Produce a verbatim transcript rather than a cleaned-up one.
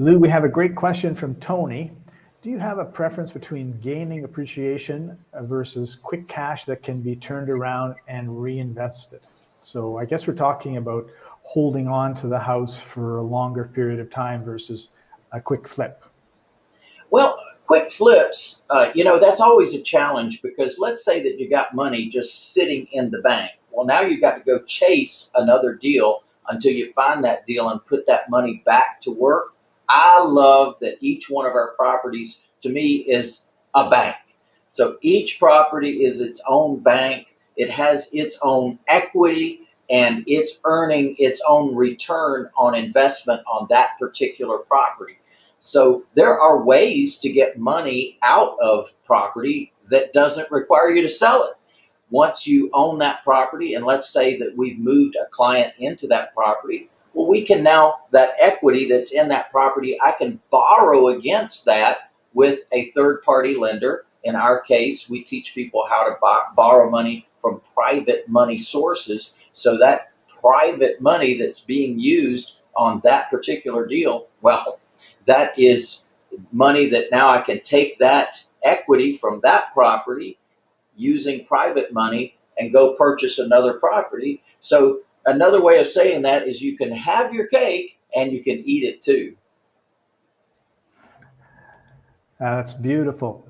Lou, we have a great question from Tony. Do you have a preference between gaining appreciation versus quick cash that can be turned around and reinvested? So I guess we're talking about holding on to the house for a longer period of time versus a quick flip. Well, quick flips, uh, you know, that's always a challenge, because let's say that you got money just sitting in the bank. Well, now you've got to go chase another deal until you find that deal and put that money back to work. I love that each one of our properties, to me, is a bank. So each property is its own bank. It has its own equity, and it's earning its own return on investment on that particular property. So there are ways to get money out of property that doesn't require you to sell it. Once you own that property, and let's say that we've moved a client into that property, well, we can now, that equity that's in that property, I can borrow against that with a third-party lender. In our case, we teach people how to buy, borrow money from private money sources. So that private money that's being used on that particular deal, well, that is money that now I can take that equity from that property using private money and go purchase another property. So another way of saying that is you can have your cake and you can eat it too. That's beautiful.